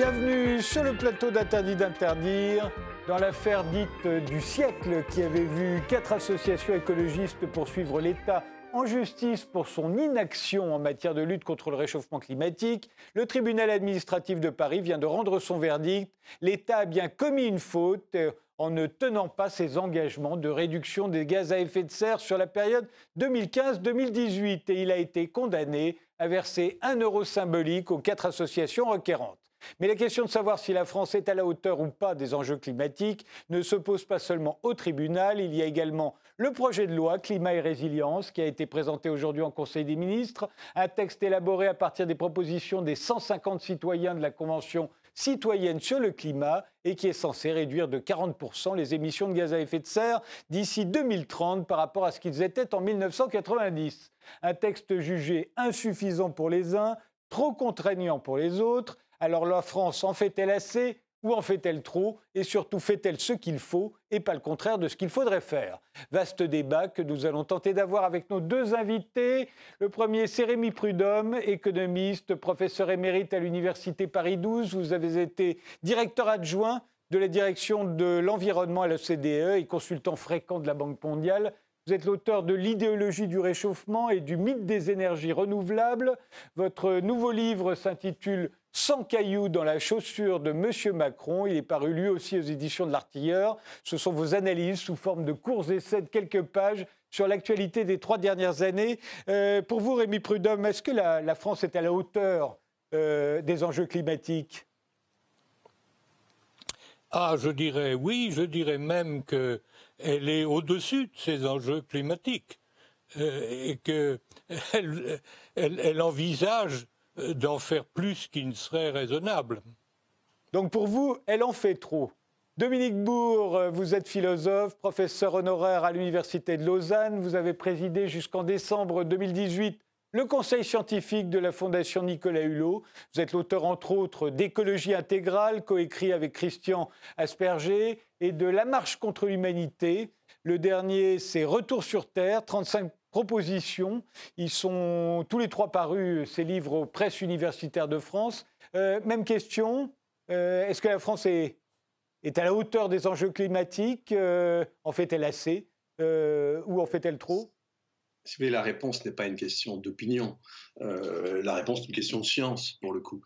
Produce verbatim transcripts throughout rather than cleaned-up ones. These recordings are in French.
Bienvenue sur le plateau d'Interdit d'Interdire, dans l'affaire dite du siècle qui avait vu quatre associations écologistes poursuivre l'État en justice pour son inaction en matière de lutte contre le réchauffement climatique. Le tribunal administratif de Paris vient de rendre son verdict. L'État a bien commis une faute en ne tenant pas ses engagements de réduction des gaz à effet de serre sur la période deux mille quinze deux mille dix-huit. Et il a été condamné à verser un euro symbolique aux quatre associations requérantes. Mais la question de savoir si la France est à la hauteur ou pas des enjeux climatiques ne se pose pas seulement au tribunal. Il y a également le projet de loi Climat et Résilience qui a été présenté aujourd'hui en Conseil des ministres. Un texte élaboré à partir des propositions des cent cinquante citoyens de la Convention citoyenne sur le climat et qui est censé réduire de quarante pour cent les émissions de gaz à effet de serre d'ici deux mille trente par rapport à ce qu'ils étaient en mille neuf cent quatre-vingt-dix. Un texte jugé insuffisant pour les uns, trop contraignant pour les autres. Alors la France en fait-elle assez ou en fait-elle trop? Et surtout, fait-elle ce qu'il faut et pas le contraire de ce qu'il faudrait faire? Vaste débat que nous allons tenter d'avoir avec nos deux invités. Le premier, c'est Rémy Prud'homme, économiste, professeur émérite à l'Université Paris douze. Vous avez été directeur adjoint de la direction de l'environnement à l'O C D E et consultant fréquent de la Banque mondiale. Vous êtes l'auteur de l'idéologie du réchauffement et du mythe des énergies renouvelables. Votre nouveau livre s'intitule « cent cailloux dans la chaussure de Monsieur Macron ». Il est paru lui aussi aux éditions de l'Artilleur. Ce sont vos analyses sous forme de courts essais de quelques pages sur l'actualité des trois dernières années. Euh, pour vous, Rémy Prud'homme, est-ce que la, la France est à la hauteur euh, des enjeux climatiques? Ah, je dirais oui, je dirais même que elle est au-dessus de ces enjeux climatiques euh, et qu'elle elle, elle envisage d'en faire plus qui ne serait raisonnable. Donc pour vous, elle en fait trop. Dominique Bourg, vous êtes philosophe, professeur honoraire à l'Université de Lausanne. Vous avez présidé jusqu'en décembre deux mille dix-huit le conseil scientifique de la Fondation Nicolas Hulot. Vous êtes l'auteur, entre autres, d'Écologie intégrale, coécrit avec Christian Asperger, et de La marche contre l'humanité. Le dernier, c'est Retour sur Terre, trente-cinq propositions. Ils sont tous les trois parus, ces livres, aux Presses universitaires de France. Euh, même question, euh, est-ce que la France est, est à la hauteur des enjeux climatiques? euh, En fait-elle assez euh, ou en fait-elle trop? Si vous voulez, la réponse n'est pas une question d'opinion. Euh, la réponse est une question de science, pour le coup.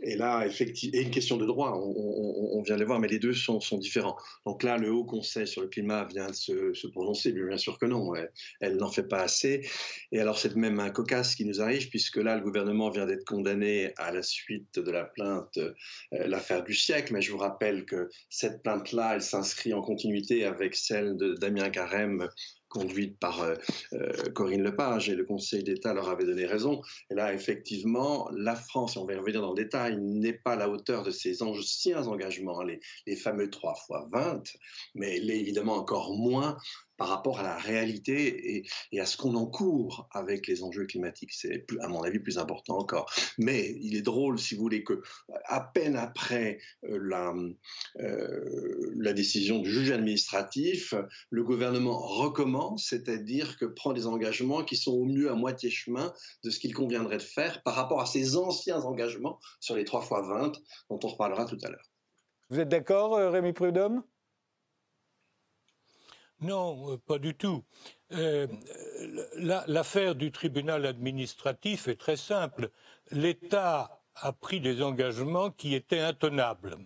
Et là, effectivement, et une question de droit, on, on, on vient de les voir, mais les deux sont, sont différents. Donc là, le Haut Conseil sur le climat vient de se, se prononcer, mais bien sûr que non, elle, elle n'en fait pas assez. Et alors, c'est même un cocasse qui nous arrive, puisque là, le gouvernement vient d'être condamné à la suite de la plainte, euh, l'affaire du siècle. Mais je vous rappelle que cette plainte-là, elle s'inscrit en continuité avec celle de Damien Carême, conduite par euh, Corinne Lepage, et le Conseil d'État leur avait donné raison. Et là, effectivement, la France, on va y revenir dans le détail, n'est pas à la hauteur de ses anciens engagements, les, les fameux trois fois vingt, mais elle est évidemment encore moins par rapport à la réalité et, et à ce qu'on encourt avec les enjeux climatiques. C'est, à mon avis, plus important encore. Mais il est drôle, si vous voulez, que à peine après la, euh, la décision du juge administratif, le gouvernement recommence, c'est-à-dire que prend des engagements qui sont au mieux à moitié chemin de ce qu'il conviendrait de faire par rapport à ses anciens engagements sur les trois fois vingt, dont on reparlera tout à l'heure. Vous êtes d'accord, Rémy Prud'homme ? Non, pas du tout. Euh, la, l'affaire du tribunal administratif est très simple. L'État a pris des engagements qui étaient intenables.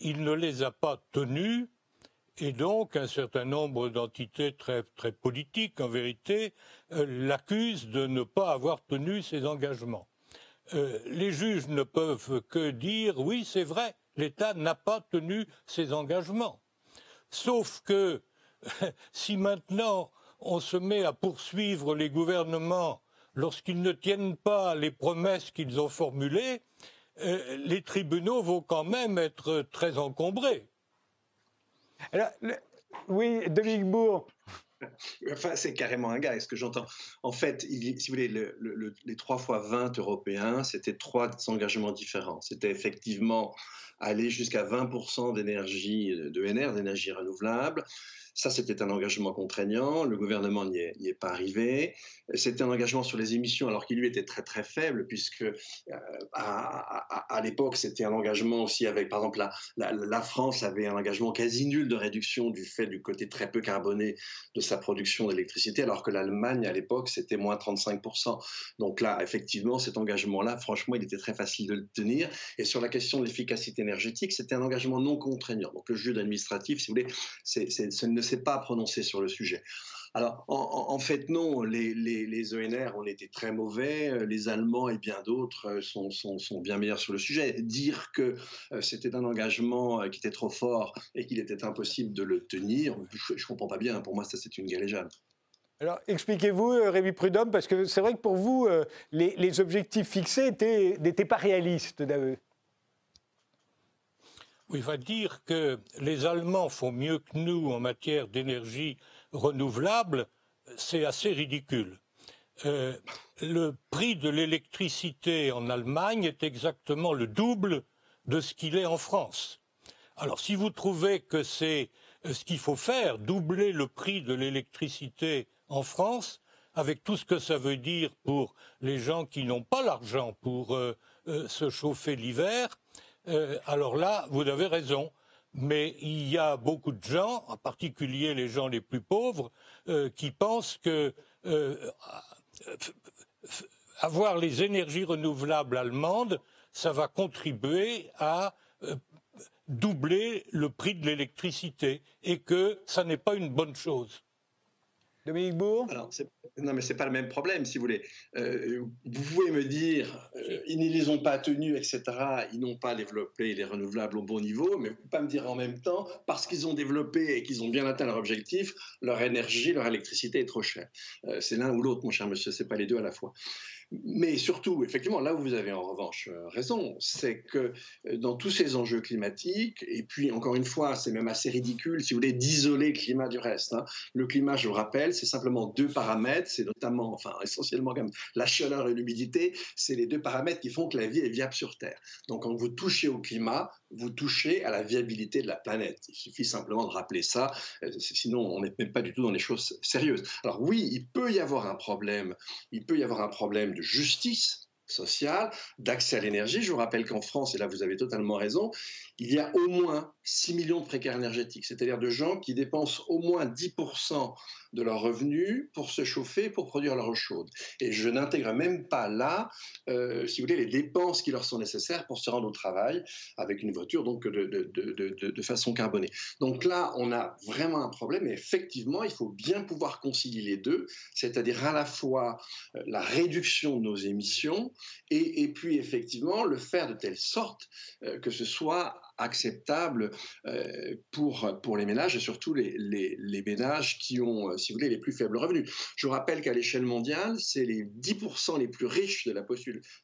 Il ne les a pas tenus et donc un certain nombre d'entités très, très politiques, en vérité, euh, l'accusent de ne pas avoir tenu ces engagements. Euh, les juges ne peuvent que dire « oui, c'est vrai, l'État n'a pas tenu ses engagements ». Sauf que si maintenant on se met à poursuivre les gouvernements lorsqu'ils ne tiennent pas les promesses qu'ils ont formulées, euh, les tribunaux vont quand même être très encombrés. Alors, le... oui, Dominique Bourg. Enfin, c'est carrément un gars, ce que j'entends. En fait, il, si vous voulez, le, le, les trois fois vingt européens, c'était trois engagements différents. C'était effectivement aller jusqu'à vingt pour cent d'énergie, de E N R, d'énergie renouvelable. Ça, c'était un engagement contraignant. Le gouvernement n'y est, n'y est pas arrivé. C'était un engagement sur les émissions, alors qu'il lui était très très faible, puisque euh, à, à, à l'époque, c'était un engagement aussi avec, par exemple, la, la, la France avait un engagement quasi nul de réduction du fait du côté très peu carboné de sa production d'électricité, alors que l'Allemagne, à l'époque, c'était moins trente-cinq pour cent. Donc là, effectivement, cet engagement-là, franchement, il était très facile de le tenir. Et sur la question de l'efficacité énergétique, c'était un engagement non contraignant. Donc le juge administratif, si vous voulez, c'est, c'est, ça ne s'est pas prononcé sur le sujet. Alors, en, en fait, non, les, les, les E N R ont été très mauvais, les Allemands et bien d'autres sont, sont, sont bien meilleurs sur le sujet. Dire que c'était un engagement qui était trop fort et qu'il était impossible de le tenir, je ne comprends pas bien, pour moi, ça c'est une galéjade. Alors, expliquez-vous, Rémy Prud'homme, parce que c'est vrai que pour vous, les, les objectifs fixés n'étaient pas réalistes, d'aveu. Il va dire que les Allemands font mieux que nous en matière d'énergie renouvelable, c'est assez ridicule. Euh, le prix de l'électricité en Allemagne est exactement le double de ce qu'il est en France. Alors si vous trouvez que c'est ce qu'il faut faire, doubler le prix de l'électricité en France, avec tout ce que ça veut dire pour les gens qui n'ont pas l'argent pour euh, euh, se chauffer l'hiver, Euh, alors là, vous avez raison, mais il y a beaucoup de gens, en particulier les gens les plus pauvres, euh, qui pensent que euh, avoir les énergies renouvelables allemandes, ça va contribuer à euh, doubler le prix de l'électricité et que ça n'est pas une bonne chose. Dominique Bourg ? Alors, c'est... Non, mais ce n'est pas le même problème, si vous voulez. Euh, vous pouvez me dire, euh, ils ne les ont pas tenus, et cetera. Ils n'ont pas développé les renouvelables au bon niveau, mais vous ne pouvez pas me dire en même temps, parce qu'ils ont développé et qu'ils ont bien atteint leur objectif, leur énergie, leur électricité est trop chère. Euh, c'est l'un ou l'autre, mon cher monsieur, ce n'est pas les deux à la fois. Mais surtout, effectivement, là où vous avez en revanche raison, c'est que dans tous ces enjeux climatiques, et puis encore une fois, c'est même assez ridicule, si vous voulez, d'isoler le climat du reste. Hein. Le climat, je le rappelle, c'est simplement deux paramètres, c'est notamment, enfin essentiellement quand même, la chaleur et l'humidité, c'est les deux paramètres qui font que la vie est viable sur Terre. Donc quand vous touchez au climat, vous touchez à la viabilité de la planète. Il suffit simplement de rappeler ça, sinon on n'est même pas du tout dans les choses sérieuses. Alors oui, il peut y avoir un problème, il peut y avoir un problème de justice sociale, d'accès à l'énergie. Je vous rappelle qu'en France, et là vous avez totalement raison, il y a au moins six millions de précaires énergétiques, c'est-à-dire de gens qui dépensent au moins dix pour cent de leurs revenus pour se chauffer, pour produire leur eau chaude. Et je n'intègre même pas là, euh, si vous voulez, les dépenses qui leur sont nécessaires pour se rendre au travail avec une voiture donc de, de, de, de, de façon carbonée. Donc là, on a vraiment un problème et effectivement, il faut bien pouvoir concilier les deux, c'est-à-dire à la fois euh, la réduction de nos émissions et, et puis effectivement le faire de telle sorte euh, que ce soit acceptable euh, pour, pour les ménages et surtout les, les, les ménages qui ont, si vous voulez, les plus faibles revenus. Je rappelle qu'à l'échelle mondiale, c'est les dix pour cent les plus riches de la,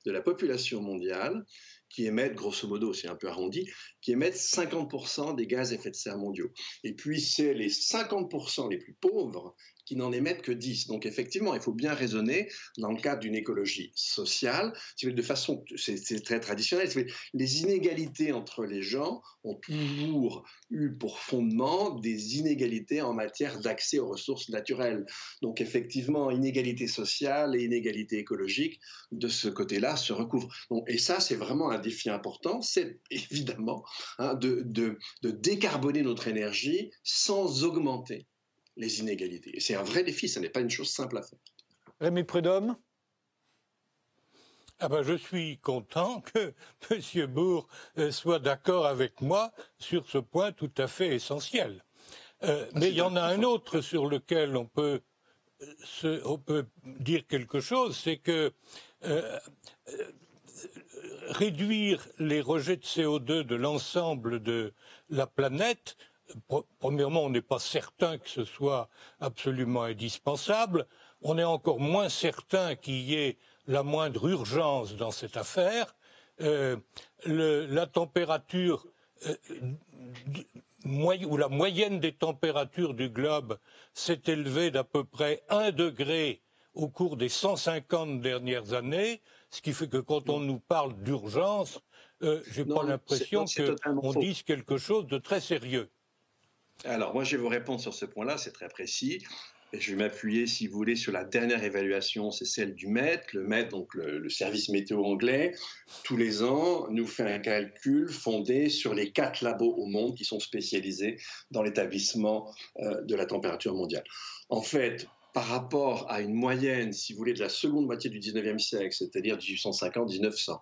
de la population mondiale qui émettent, grosso modo, c'est un peu arrondi, qui émettent cinquante pour cent des gaz à effet de serre mondiaux. Et puis, c'est les cinquante pour cent les plus pauvres qui n'en émettent que dix. Donc, effectivement, il faut bien raisonner dans le cadre d'une écologie sociale. De façon, c'est, c'est très traditionnel. Les inégalités entre les gens ont toujours eu pour fondement des inégalités en matière d'accès aux ressources naturelles. Donc, effectivement, inégalités sociales et inégalités écologiques, de ce côté-là, se recouvrent. Donc, et ça, c'est vraiment un défi important. C'est évidemment hein, de, de, de décarboner notre énergie sans augmenter les inégalités. C'est un vrai défi, ce n'est pas une chose simple à faire. Rémy Prud'homme ? Ah ben, je suis content que M. Bourg soit d'accord avec moi sur ce point tout à fait essentiel. Euh, ah, mais il y en a un autre sur lequel on peut, se, on peut dire quelque chose, c'est que euh, euh, réduire les rejets de C O deux de l'ensemble de la planète. Premièrement, on n'est pas certain que ce soit absolument indispensable. On est encore moins certain qu'il y ait la moindre urgence dans cette affaire. Euh, le, la température euh, moy- ou la moyenne des températures du globe s'est élevée d'à peu près un degré au cours des cent cinquante dernières années, ce qui fait que quand on nous parle d'urgence, euh, j'ai non, pas l'impression qu'on dise quelque chose de très sérieux. Alors, moi, je vais vous répondre sur ce point-là, c'est très précis. Et je vais m'appuyer, si vous voulez, sur la dernière évaluation, c'est celle du M E T. Le M E T, donc le, le service météo anglais, tous les ans, nous fait un calcul fondé sur les quatre labos au monde qui sont spécialisés dans l'établissement euh, de la température mondiale. En fait, par rapport à une moyenne, si vous voulez, de la seconde moitié du dix-neuvième siècle, c'est-à-dire dix-huit cent cinquante à dix-neuf cents,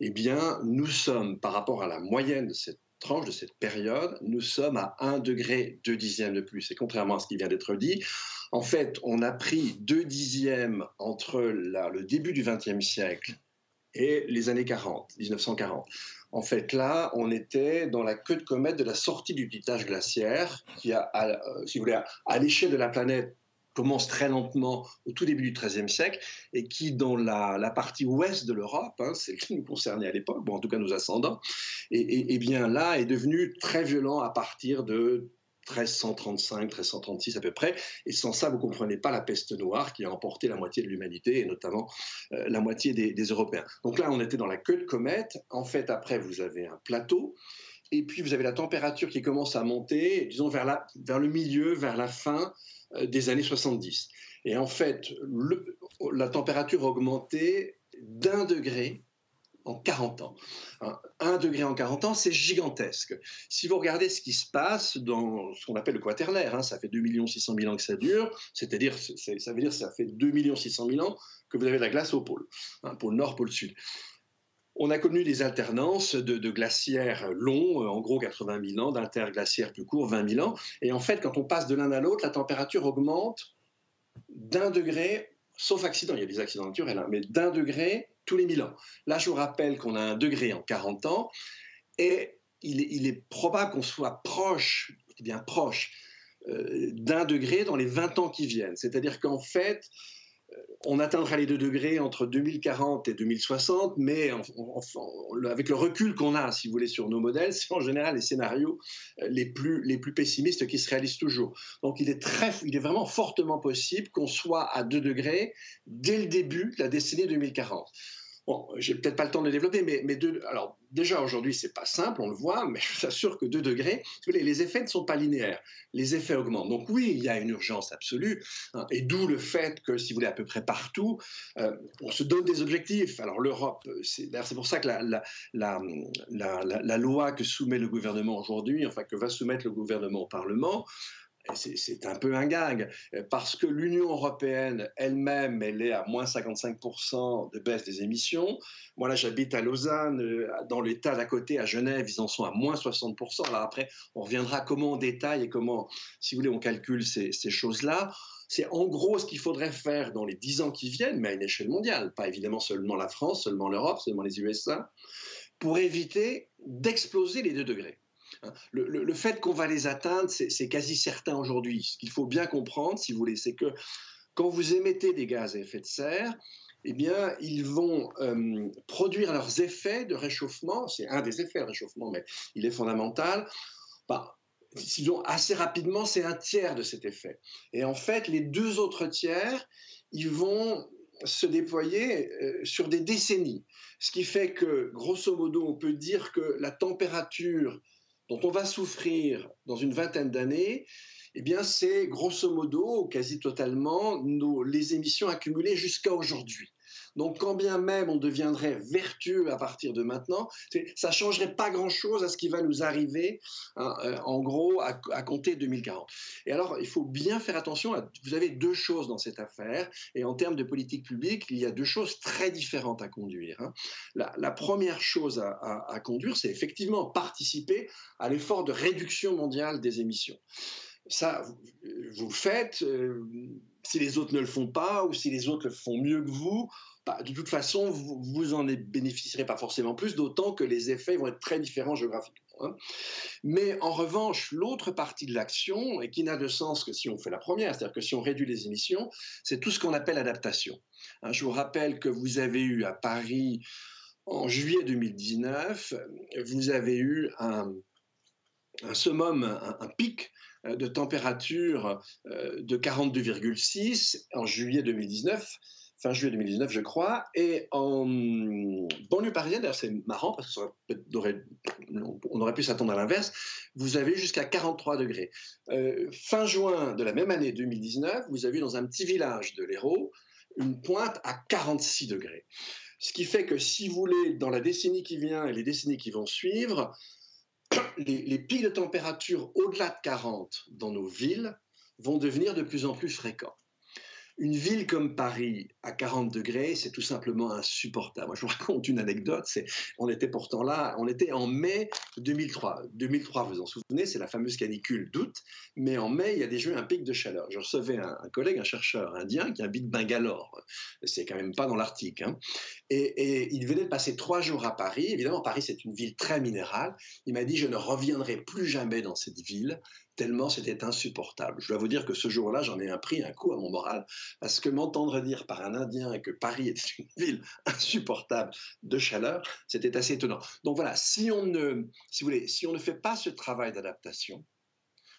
eh bien, nous sommes, par rapport à la moyenne de cette tranche, de cette période, nous sommes à un degré deux dixièmes de plus. Et contrairement à ce qui vient d'être dit, en fait, on a pris deux dixièmes entre la, le début du vingtième siècle et les années quarante, mille neuf cent quarante. En fait, là, on était dans la queue de comète de la sortie du petit âge glaciaire qui, a, à, si vous voulez, à, à l'échelle de la planète, commence très lentement au tout début du treizième siècle et qui, dans la, la partie ouest de l'Europe, hein, c'est ce qui nous concernait à l'époque, bon, en tout cas nos ascendants, et, et, et bien là est devenu très violent à partir de mille trois cent trente-cinq, mille trois cent trente-six à peu près. Et sans ça, vous ne comprenez pas la peste noire qui a emporté la moitié de l'humanité et notamment euh, la moitié des, des Européens. Donc là, on était dans la queue de comète. En fait, après, vous avez un plateau. Et puis, vous avez la température qui commence à monter, disons, vers, la, vers le milieu, vers la fin euh, des années soixante-dix. Et en fait, le, la température augmentait d'un degré en quarante ans. Hein, un degré en quarante ans, c'est gigantesque. Si vous regardez ce qui se passe dans ce qu'on appelle le quaternaire, hein, ça fait deux millions six cent mille ans que ça dure, c'est-à-dire, c'est, ça veut dire que ça fait deux millions six cent mille ans que vous avez de la glace au pôle, hein, pôle nord, pôle sud. On a connu des alternances de, de glaciaires longs, en gros quatre-vingt mille ans, d'interglaciaires plus courts, vingt mille ans. Et en fait, quand on passe de l'un à l'autre, la température augmente d'un degré, sauf accident, il y a des accidents naturels, hein, mais d'un degré tous les mille ans. Là, je vous rappelle qu'on a un degré en quarante ans, et il est, il est probable qu'on soit proche, eh bien proche, euh, d'un degré dans les vingt ans qui viennent. C'est-à-dire qu'en fait, on atteindra les deux degrés entre deux mille quarante et deux mille soixante, mais on, on, on, avec le recul qu'on a, si vous voulez, sur nos modèles, c'est en général les scénarios les plus, les plus pessimistes qui se réalisent toujours. Donc il est, très, il est vraiment fortement possible qu'on soit à deux degrés dès le début de la décennie deux mille quarante. Bon, j'ai peut-être pas le temps de le développer, mais, mais deux, alors déjà aujourd'hui c'est pas simple, on le voit, mais je vous assure que deux degrés, les effets ne sont pas linéaires, les effets augmentent. Donc oui, il y a une urgence absolue, hein, et d'où le fait que, si vous voulez, à peu près partout, euh, on se donne des objectifs. Alors l'Europe, c'est, c'est pour ça que la, la, la, la, la, la loi que soumet le gouvernement aujourd'hui, enfin que va soumettre le gouvernement au Parlement, C'est, c'est un peu un gag, parce que l'Union européenne elle-même, elle est à moins cinquante-cinq pour cent de baisse des émissions. Moi, là, j'habite à Lausanne, dans l'État d'à côté, à Genève, ils en sont à moins soixante pour cent. Alors après, on reviendra à comment on détaille et comment, si vous voulez, on calcule ces, ces choses-là. C'est en gros ce qu'il faudrait faire dans les dix ans qui viennent, mais à une échelle mondiale, pas évidemment seulement la France, seulement l'Europe, seulement les U S A, pour éviter d'exploser les deux degrés. Le, le, le fait qu'on va les atteindre, c'est, c'est quasi certain aujourd'hui. Ce qu'il faut bien comprendre, si vous voulez, c'est que quand vous émettez des gaz à effet de serre, eh bien, ils vont euh, produire leurs effets de réchauffement. C'est un des effets de réchauffement, mais il est fondamental. Bah, sinon, assez rapidement, c'est un tiers de cet effet. Et en fait, les deux autres tiers, ils vont se déployer euh, sur des décennies. Ce qui fait que, grosso modo, on peut dire que la température dont on va souffrir dans une vingtaine d'années, eh bien c'est grosso modo, quasi totalement, nos, les émissions accumulées jusqu'à aujourd'hui. Donc quand bien même on deviendrait vertueux à partir de maintenant, ça ne changerait pas grand-chose à ce qui va nous arriver, hein, euh, en gros, à, à compter deux mille quarante. Et alors, il faut bien faire attention, à, vous avez deux choses dans cette affaire, et en termes de politique publique, il y a deux choses très différentes à conduire. Hein. La, la première chose à, à, à conduire, c'est effectivement participer à l'effort de réduction mondiale des émissions. Ça, vous le faites, euh, si les autres ne le font pas, ou si les autres le font mieux que vous, bah, de toute façon, vous, vous en bénéficierez pas forcément plus, d'autant que les effets vont être très différents géographiquement. Hein. Mais en revanche, l'autre partie de l'action, et qui n'a de sens que si on fait la première, c'est-à-dire que si on réduit les émissions, c'est tout ce qu'on appelle adaptation. Hein, je vous rappelle que vous avez eu à Paris, en juillet deux mille dix-neuf, vous avez eu un, un summum, un, un pic de température de quarante-deux virgule six en juillet deux mille dix-neuf, fin juillet deux mille dix-neuf, je crois, et en banlieue parisienne, d'ailleurs c'est marrant parce qu'on aurait pu s'attendre à l'inverse, vous avez jusqu'à quarante-trois degrés. Euh, fin juin de la même année deux mille dix-neuf, vous avez dans un petit village de l'Hérault une pointe à quarante-six degrés. Ce qui fait que si vous voulez, dans la décennie qui vient et les décennies qui vont suivre, les, les pics de température au-delà de quarante dans nos villes vont devenir de plus en plus fréquents. Une ville comme Paris, à quarante degrés, c'est tout simplement insupportable. Moi, je vous raconte une anecdote, c'est, on était pourtant là, on était en mai deux mille trois. deux mille trois, vous vous en souvenez, c'est la fameuse canicule d'août, mais en mai, il y a déjà eu un pic de chaleur. Je recevais un, un collègue, un chercheur indien, qui habite Bangalore. C'est quand même pas dans l'Arctique, hein. Et, et il venait de passer trois jours à Paris. Évidemment, Paris, c'est une ville très minérale. Il m'a dit « Je ne reviendrai plus jamais dans cette ville ». Tellement c'était insupportable. Je dois vous dire que ce jour-là, j'en ai un pris un coup à mon moral, parce que m'entendre dire par un Indien que Paris était une ville insupportable de chaleur, c'était assez étonnant. Donc voilà, si on ne, si vous voulez, si on ne fait pas ce travail d'adaptation,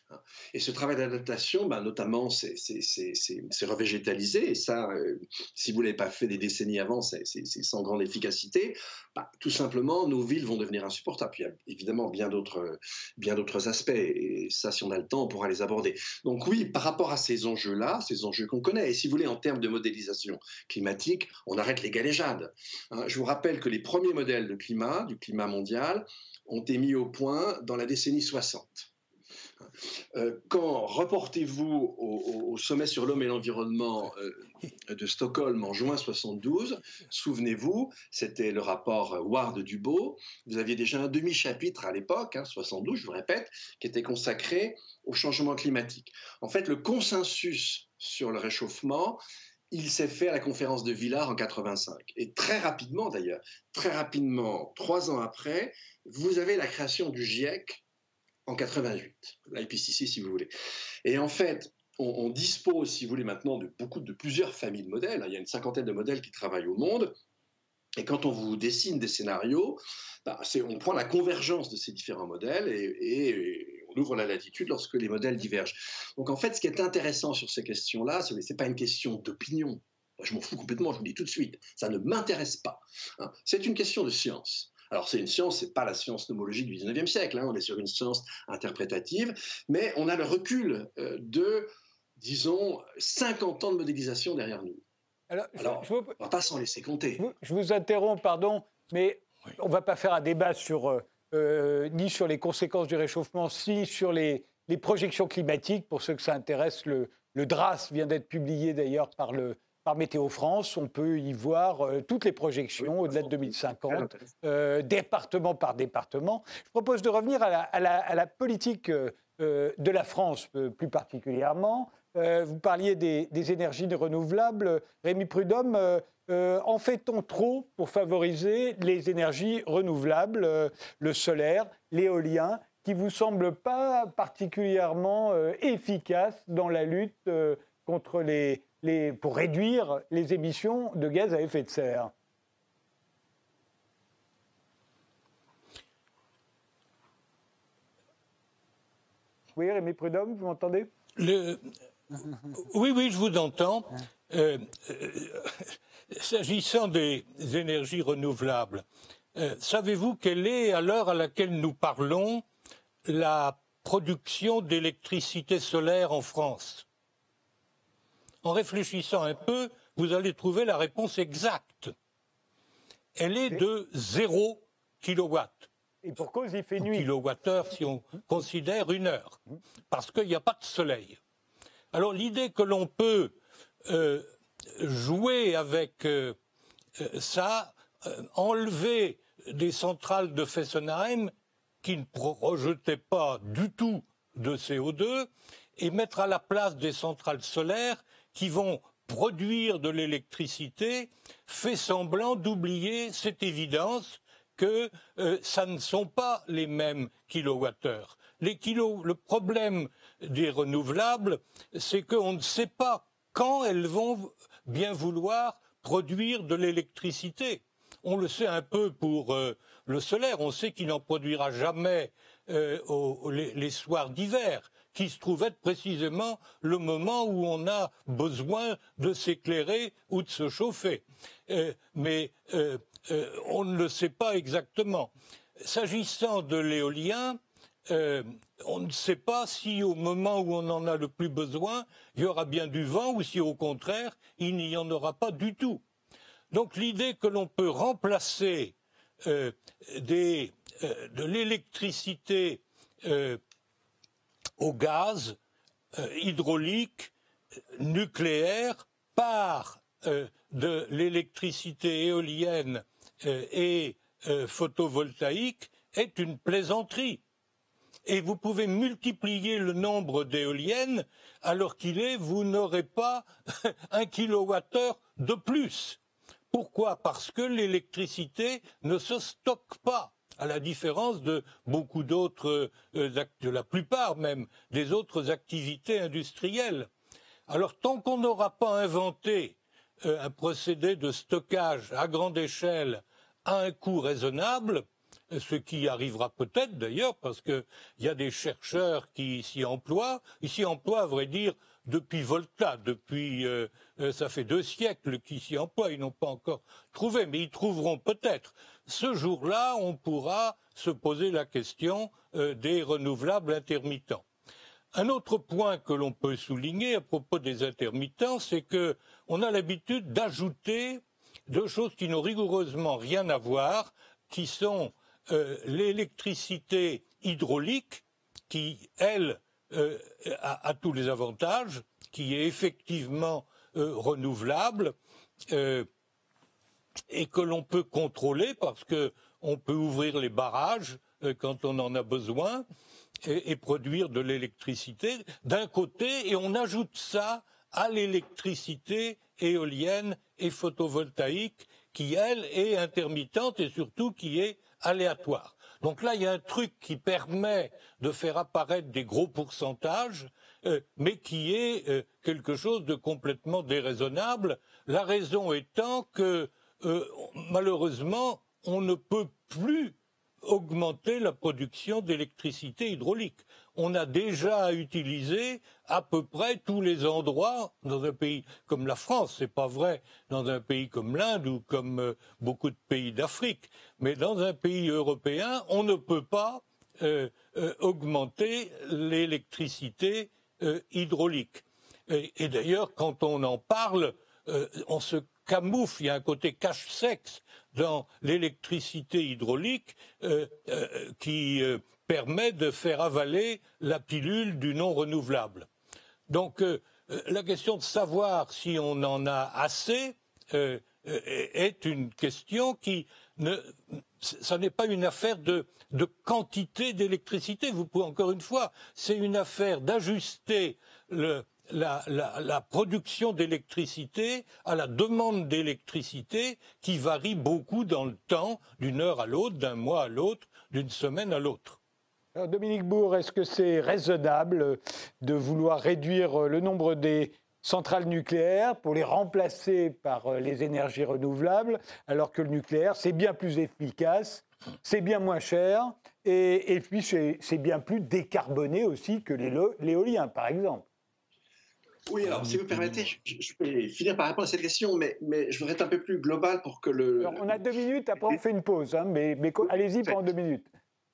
hein, et ce travail d'adaptation, ben, notamment, c'est, c'est, c'est, c'est, c'est revégétalisé, et ça, euh, si vous ne l'avez pas fait des décennies avant, c'est, c'est, c'est sans grande efficacité, ben, tout simplement, nos villes vont devenir insupportables. Puis il y a évidemment bien d'autres, bien d'autres aspects, et ça, si on a le temps, on pourra les aborder. Donc oui, par rapport à ces enjeux-là, ces enjeux qu'on connaît, et si vous voulez, en termes de modélisation climatique, on arrête les galéjades. Hein, je vous rappelle que les premiers modèles de climat, du climat mondial, ont été mis au point dans la décennie soixante. Quand reportez-vous au, au sommet sur l'homme et l'environnement de Stockholm en juin soixante-douze, souvenez-vous, c'était le rapport Ward-Dubois, vous aviez déjà un demi-chapitre à l'époque, hein, soixante-douze, je vous répète, qui était consacré au changement climatique. En fait, le consensus sur le réchauffement, il s'est fait à la conférence de Villars en quatre-vingt-cinq. Et très rapidement d'ailleurs, très rapidement, trois ans après, vous avez la création du GIEC, en quatre-vingt-huit, l'I P C C si vous voulez. Et en fait, on, on dispose, si vous voulez, maintenant de, beaucoup, de plusieurs familles de modèles. Il y a une cinquantaine de modèles qui travaillent au monde. Et quand on vous dessine des scénarios, bah, c'est, on prend la convergence de ces différents modèles et, et, et on ouvre la latitude lorsque les modèles divergent. Donc en fait, ce qui est intéressant sur ces questions-là, ce n'est pas une question d'opinion. Je m'en fous complètement, je vous le dis tout de suite. Ça ne m'intéresse pas. C'est une question de science. Alors c'est une science, c'est pas la science nomologique du dix-neuvième siècle, hein, on est sur une science interprétative, mais on a le recul euh, de, disons, cinquante ans de modélisation derrière nous. Alors, Alors je, je on ne va pas s'en laisser compter. Je vous, je vous interromps, pardon, mais oui. On ne va pas faire un débat sur, euh, ni sur les conséquences du réchauffement, ni sur les, les projections climatiques. Pour ceux que ça intéresse, le, le D R A S vient d'être publié d'ailleurs par le... Par Météo France, on peut y voir euh, toutes les projections oui, au-delà de deux mille cinquante, euh, département par département. Je propose de revenir à la, à la, à la politique euh, de la France euh, plus particulièrement. Euh, vous parliez des, des énergies renouvelables. Rémy Prud'homme, euh, euh, en fait-on trop pour favoriser les énergies renouvelables, euh, le solaire, l'éolien, qui ne vous semblent pas particulièrement euh, efficaces dans la lutte euh, contre les... Les, pour réduire les émissions de gaz à effet de serre. Oui, Rémy Prud'homme, vous m'entendez ? Le... Oui, oui, je vous entends. Euh, euh, s'agissant des énergies renouvelables, euh, savez-vous quelle est, à l'heure à laquelle nous parlons, la production d'électricité solaire en France ? En réfléchissant un peu, vous allez trouver la réponse exacte. Elle est de zéro kilowatt. Et pour cause, il fait nuit. Kilowattheure, si on considère une heure, parce qu'il n'y a pas de soleil. Alors l'idée que l'on peut euh, jouer avec euh, ça, euh, enlever des centrales de Fessenheim qui ne projetaient pas du tout de C O deux et mettre à la place des centrales solaires qui vont produire de l'électricité, fait semblant d'oublier cette évidence que euh, ça ne sont pas les mêmes kilowattheures. Les kilos, le problème des renouvelables, c'est qu'on ne sait pas quand elles vont bien vouloir produire de l'électricité. On le sait un peu pour euh, le solaire, on sait qu'il n'en produira jamais euh, au, les, les soirs d'hiver, qui se trouve être précisément le moment où on a besoin de s'éclairer ou de se chauffer. Euh, mais euh, euh, on ne le sait pas exactement. S'agissant de l'éolien, euh, on ne sait pas si au moment où on en a le plus besoin, il y aura bien du vent ou si au contraire, il n'y en aura pas du tout. Donc l'idée que l'on peut remplacer euh, des, euh, de l'électricité euh, au gaz, euh, hydraulique, nucléaire, par euh, de l'électricité éolienne euh, et euh, photovoltaïque est une plaisanterie. Et vous pouvez multiplier le nombre d'éoliennes, alors qu'il est, vous n'aurez pas un kilowattheure de plus. Pourquoi ? Parce que l'électricité ne se stocke pas, à la différence de beaucoup d'autres, de la plupart même, des autres activités industrielles. Alors tant qu'on n'aura pas inventé un procédé de stockage à grande échelle à un coût raisonnable, ce qui arrivera peut-être d'ailleurs, parce qu'il y a des chercheurs qui s'y emploient, ils s'y emploient à vrai dire depuis Volta, depuis euh, ça fait deux siècles qu'ils s'y emploient, ils n'ont pas encore trouvé, mais ils trouveront peut-être. Ce jour-là, on pourra se poser la question euh, des renouvelables intermittents. Un autre point que l'on peut souligner à propos des intermittents, c'est que on a l'habitude d'ajouter deux choses qui n'ont rigoureusement rien à voir, qui sont Euh, l'électricité hydraulique, qui, elle, euh, a, a tous les avantages, qui est effectivement euh, renouvelable euh, et que l'on peut contrôler parce qu'on peut ouvrir les barrages euh, quand on en a besoin et, et produire de l'électricité d'un côté, et on ajoute ça à l'électricité éolienne et photovoltaïque qui, elle, est intermittente et surtout qui est aléatoire. Donc là, il y a un truc qui permet de faire apparaître des gros pourcentages, euh, mais qui est euh, quelque chose de complètement déraisonnable. La raison étant que, euh, malheureusement, on ne peut plus augmenter la production d'électricité hydraulique. On a déjà utilisé à peu près tous les endroits dans un pays comme la France, c'est pas vrai dans un pays comme l'Inde ou comme beaucoup de pays d'Afrique, mais dans un pays européen, on ne peut pas euh, euh, augmenter l'électricité euh, hydraulique. Et, et d'ailleurs, quand on en parle, euh, on se camoufle, il y a un côté cache-sexe dans l'électricité hydraulique euh, euh, qui euh, permet de faire avaler la pilule du non renouvelable. Donc euh, la question de savoir si on en a assez euh, est une question qui ne... Ça n'est pas une affaire de, de quantité d'électricité, vous pouvez encore une fois, c'est une affaire d'ajuster le... La, la, la production d'électricité à la demande d'électricité qui varie beaucoup dans le temps, d'une heure à l'autre, d'un mois à l'autre, d'une semaine à l'autre. Alors Dominique Bourg, est-ce que c'est raisonnable de vouloir réduire le nombre des centrales nucléaires pour les remplacer par les énergies renouvelables, alors que le nucléaire, c'est bien plus efficace, c'est bien moins cher et, et puis c'est, c'est bien plus décarboné aussi que l'éolien, par exemple? Oui, alors si vous permettez, je, je vais finir par répondre à cette question, mais, mais je voudrais être un peu plus global pour que le... Alors, on a deux minutes, après on fait une pause, hein, mais, mais allez-y pendant deux minutes.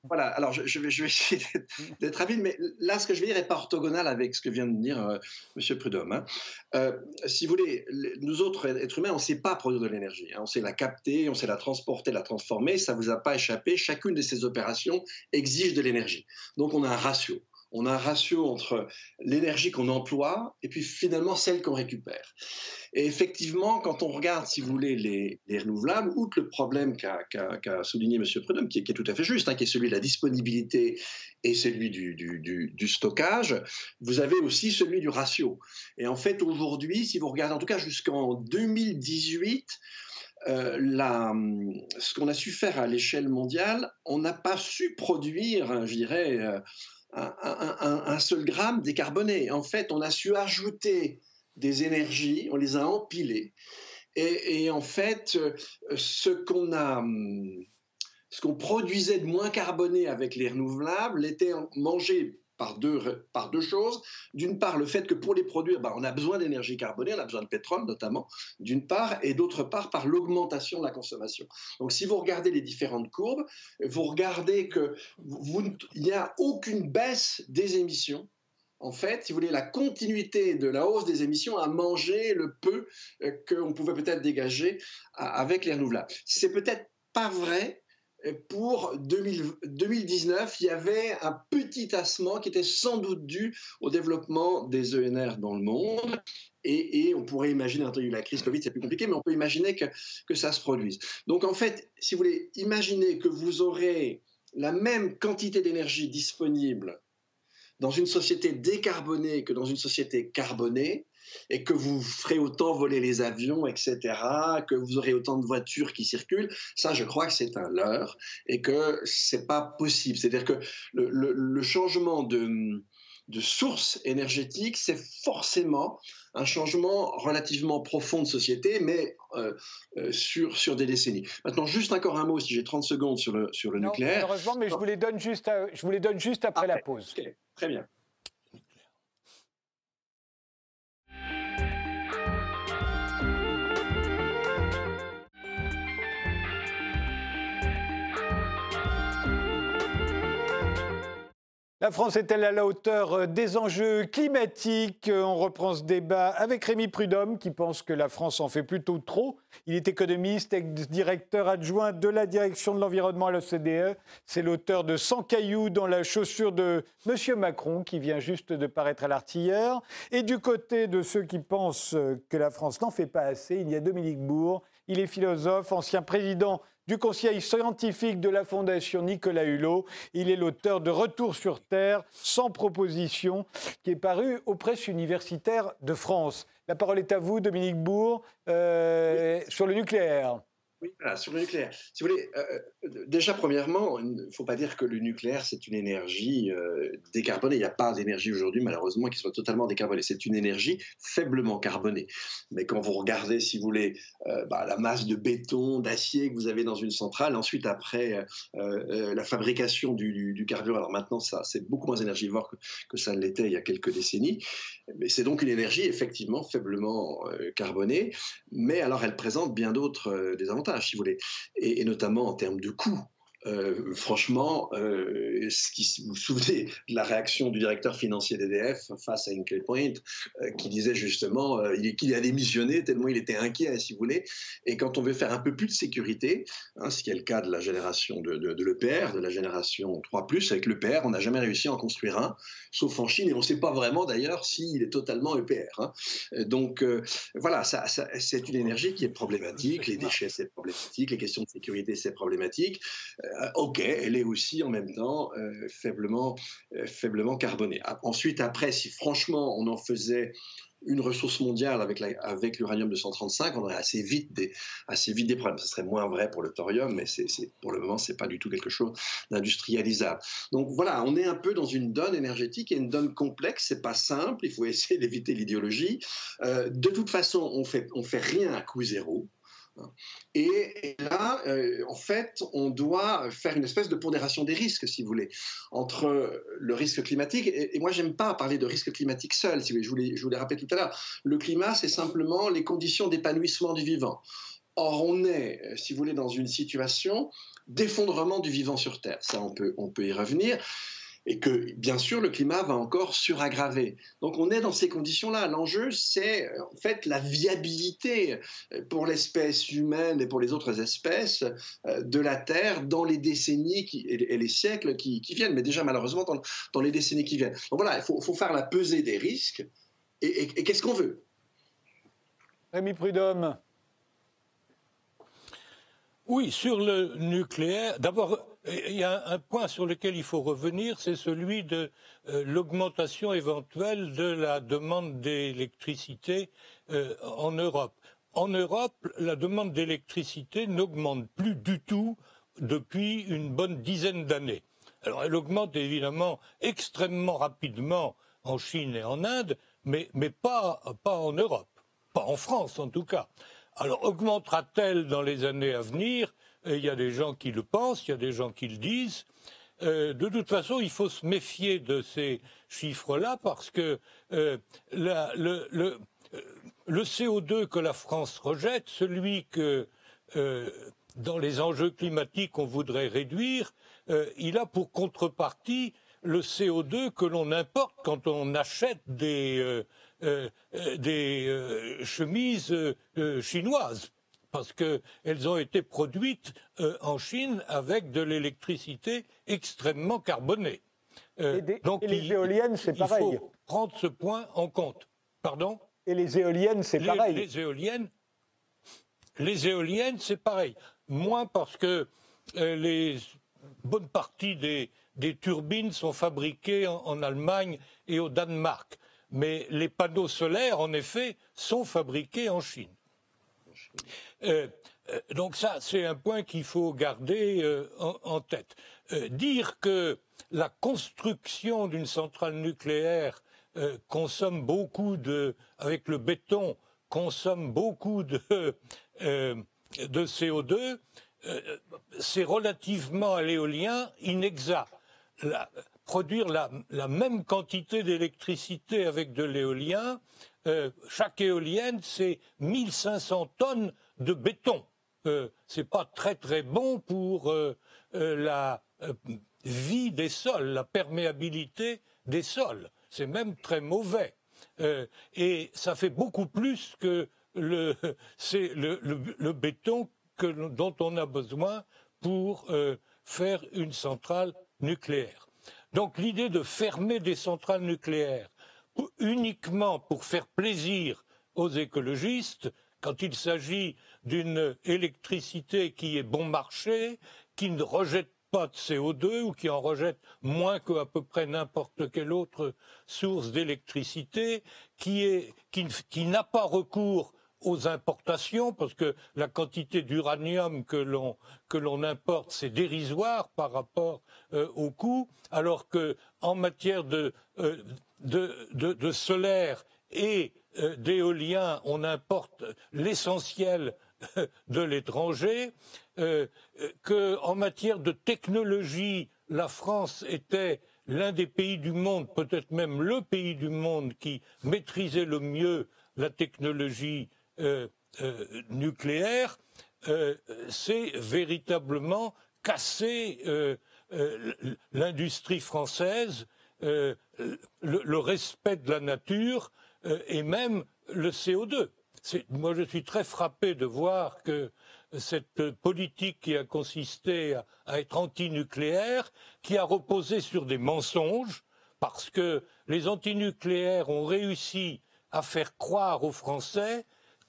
Voilà, alors je, je, vais, je vais essayer d'être rapide, mais là, ce que je vais dire n'est pas orthogonal avec ce que vient de dire euh, M. Prud'homme. Hein. Euh, si vous voulez, nous autres êtres humains, on ne sait pas produire de l'énergie. Hein. On sait la capter, on sait la transporter, la transformer, ça ne vous a pas échappé. Chacune de ces opérations exige de l'énergie. Donc on a un ratio. On a un ratio entre l'énergie qu'on emploie et puis finalement celle qu'on récupère. Et effectivement, quand on regarde, si vous voulez, les, les renouvelables, outre le problème qu'a, qu'a, qu'a souligné M. Prud'homme, qui, qui est tout à fait juste, hein, qui est celui de la disponibilité et celui du, du, du, du stockage, vous avez aussi celui du ratio. Et en fait, aujourd'hui, si vous regardez, en tout cas jusqu'en deux mille dix-huit, Euh, la, ce qu'on a su faire à l'échelle mondiale, on n'a pas su produire, je dirais, un, un, un seul gramme décarboné. En fait, on a su ajouter des énergies, on les a empilées. Et, et en fait, ce qu'on a... Ce qu'on produisait de moins carboné avec les renouvelables était mangé par deux, par deux choses. D'une part, le fait que pour les produire, ben, on a besoin d'énergie carbonée, on a besoin de pétrole notamment, d'une part, et d'autre part, par l'augmentation de la consommation. Donc si vous regardez les différentes courbes, vous regardez qu'il n'y a aucune baisse des émissions. En fait, si vous voulez, la continuité de la hausse des émissions a mangé le peu euh, qu'on pouvait peut-être dégager à, avec les renouvelables. C'est peut-être pas vrai. Pour deux mille dix-neuf, il y avait un petit tassement qui était sans doute dû au développement des E N R dans le monde. Et, et on pourrait imaginer, la crise Covid, c'est plus compliqué, mais on peut imaginer que, que ça se produise. Donc en fait, si vous voulez, imaginez que vous aurez la même quantité d'énergie disponible dans une société décarbonée que dans une société carbonée, et que vous ferez autant voler les avions, et cetera, que vous aurez autant de voitures qui circulent, ça, je crois que c'est un leurre et que c'est pas possible. C'est-à-dire que le, le, le changement de, de source énergétique, c'est forcément un changement relativement profond de société, mais euh, euh, sur, sur des décennies. Maintenant, juste encore un mot, si j'ai trente secondes sur le, sur le non, nucléaire. Malheureusement, mais non. je vous les donne juste, à, je vous les donne juste après, après la pause. Okay, très bien. La France est-elle à la hauteur des enjeux climatiques? On reprend ce débat avec Rémy Prud'homme qui pense que la France en fait plutôt trop. Il est économiste, ex-directeur adjoint de la direction de l'environnement à l'O C D E. C'est l'auteur de cent cailloux dans la chaussure de Monsieur Macron qui vient juste de paraître à l'Artilleur. Et du côté de ceux qui pensent que la France n'en fait pas assez, il y a Dominique Bourg. Il est philosophe, ancien président du conseil scientifique de la Fondation Nicolas Hulot. Il est l'auteur de Retour sur Terre, sans proposition, qui est paru aux Presses universitaires de France. La parole est à vous, Dominique Bourg, euh, oui. sur le nucléaire. Oui, voilà, sur le nucléaire. Si vous voulez, euh, déjà, premièrement, il ne faut pas dire que le nucléaire, c'est une énergie euh, décarbonée. Il n'y a pas d'énergie aujourd'hui, malheureusement, qui soit totalement décarbonée. C'est une énergie faiblement carbonée. Mais quand vous regardez, si vous voulez, euh, bah, la masse de béton, d'acier que vous avez dans une centrale, ensuite, après, euh, euh, la fabrication du, du, du carburant, alors maintenant, ça, c'est beaucoup moins énergivore que, que ça ne l'était il y a quelques décennies. Mais c'est donc une énergie, effectivement, faiblement euh, carbonée. Mais alors, elle présente bien d'autres euh, désavantages. Si vous voulez, et, et notamment en termes de coût. Euh, franchement, euh, ce qui, vous vous souvenez de la réaction du directeur financier d'E D F face à Hinkley Point, euh, qui disait justement euh, qu'il a démissionné tellement il était inquiet, si vous voulez. Et quand on veut faire un peu plus de sécurité, hein, ce qui est le cas de la génération de, de, de l'E P R, de la génération trois plus, avec l'E P R, on n'a jamais réussi à en construire un, sauf en Chine, et on ne sait pas vraiment d'ailleurs s'il est totalement E P R. Hein. Donc euh, voilà, ça, ça, c'est une énergie qui est problématique, les déchets c'est problématique, les questions de sécurité c'est problématique. Euh, Ok, elle est aussi en même temps euh, faiblement, euh, faiblement carbonée. Ensuite, après, si franchement on en faisait une ressource mondiale avec, la, avec l'uranium deux cent trente-cinq, on aurait assez vite, des, assez vite des problèmes. Ce serait moins vrai pour le thorium, mais c'est, c'est, pour le moment, ce n'est pas du tout quelque chose d'industrialisable. Donc voilà, on est un peu dans une donne énergétique et une donne complexe. Ce n'est pas simple, il faut essayer d'éviter l'idéologie. Euh, de toute façon, on fait, on fait rien à coût zéro. Et là, euh, en fait, on doit faire une espèce de pondération des risques, si vous voulez, entre le risque climatique, et, et moi, j'aime pas parler de risque climatique seul, si vous voulez, je vous l'ai, je vous l'ai rappelé tout à l'heure. Le climat, c'est simplement les conditions d'épanouissement du vivant. Or, on est, si vous voulez, dans une situation d'effondrement du vivant sur Terre. Ça, on peut, on peut y revenir. Et que, bien sûr, le climat va encore suraggraver. Donc, on est dans ces conditions-là. L'enjeu, c'est en fait la viabilité pour l'espèce humaine et pour les autres espèces de la Terre dans les décennies qui, et les siècles qui, qui viennent, mais déjà, malheureusement, dans, dans les décennies qui viennent. Donc voilà, il faut, faut faire la pesée des risques. Et, et, et qu'est-ce qu'on veut ? Rémy Prud'homme. Oui, sur le nucléaire, d'abord, il y a un point sur lequel il faut revenir, c'est celui de euh, l'augmentation éventuelle de la demande d'électricité euh, en Europe. En Europe, la demande d'électricité n'augmente plus du tout depuis une bonne dizaine d'années. Alors, elle augmente évidemment extrêmement rapidement en Chine et en Inde, mais, mais pas, pas en Europe, pas en France en tout cas. Alors, augmentera-t-elle dans les années à venir ? Et il y a des gens qui le pensent, il y a des gens qui le disent. Euh, de toute façon, il faut se méfier de ces chiffres-là parce que euh, la, le, le, le C O deux que la France rejette, celui que, euh, dans les enjeux climatiques, on voudrait réduire, euh, il a pour contrepartie le C O deux que l'on importe quand on achète des, euh, euh, des euh, chemises euh, chinoises. Parce qu'elles ont été produites euh, en Chine avec de l'électricité extrêmement carbonée. Euh, et, des, donc et les il, éoliennes, c'est il pareil. Il faut prendre ce point en compte. Pardon ? Et les éoliennes, c'est les, pareil. Les éoliennes, les éoliennes, c'est pareil. Moins parce que euh, les bonnes parties des, des turbines sont fabriquées en, en Allemagne et au Danemark. Mais les panneaux solaires, en effet, sont fabriqués en Chine. Euh, euh, donc ça, c'est un point qu'il faut garder euh, en, en tête. Euh, dire que la construction d'une centrale nucléaire euh, consomme beaucoup de, avec le béton, consomme beaucoup de, euh, de C O deux, euh, c'est relativement à l'éolien inexact. La, produire la, la même quantité d'électricité avec de l'éolien, Euh, chaque éolienne, c'est mille cinq cents tonnes de béton. Euh, c'est pas très très bon pour euh, euh, la euh, vie des sols, la perméabilité des sols. C'est même très mauvais. Euh, et ça fait beaucoup plus que le, c'est le, le, le béton que, dont on a besoin pour euh, faire une centrale nucléaire. Donc l'idée de fermer des centrales nucléaires uniquement pour faire plaisir aux écologistes, quand il s'agit d'une électricité qui est bon marché, qui ne rejette pas de C O deux ou qui en rejette moins qu'à peu près n'importe quelle autre source d'électricité, qui est, qui, qui n'a pas recours aux importations, parce que la quantité d'uranium que l'on, que l'on importe, c'est dérisoire par rapport euh, au coût, alors qu'en matière de... Euh, De, de, de solaire et euh, d'éolien, on importe l'essentiel de l'étranger, euh, qu'en matière de technologie, la France était l'un des pays du monde, peut-être même le pays du monde qui maîtrisait le mieux la technologie euh, euh, nucléaire, euh, c'est véritablement casser euh, euh, l'industrie française, Euh, le, le respect de la nature euh, et même le C O deux. C'est, moi, je suis très frappé de voir que cette politique qui a consisté à, à être antinucléaire, qui a reposé sur des mensonges, parce que les antinucléaires ont réussi à faire croire aux Français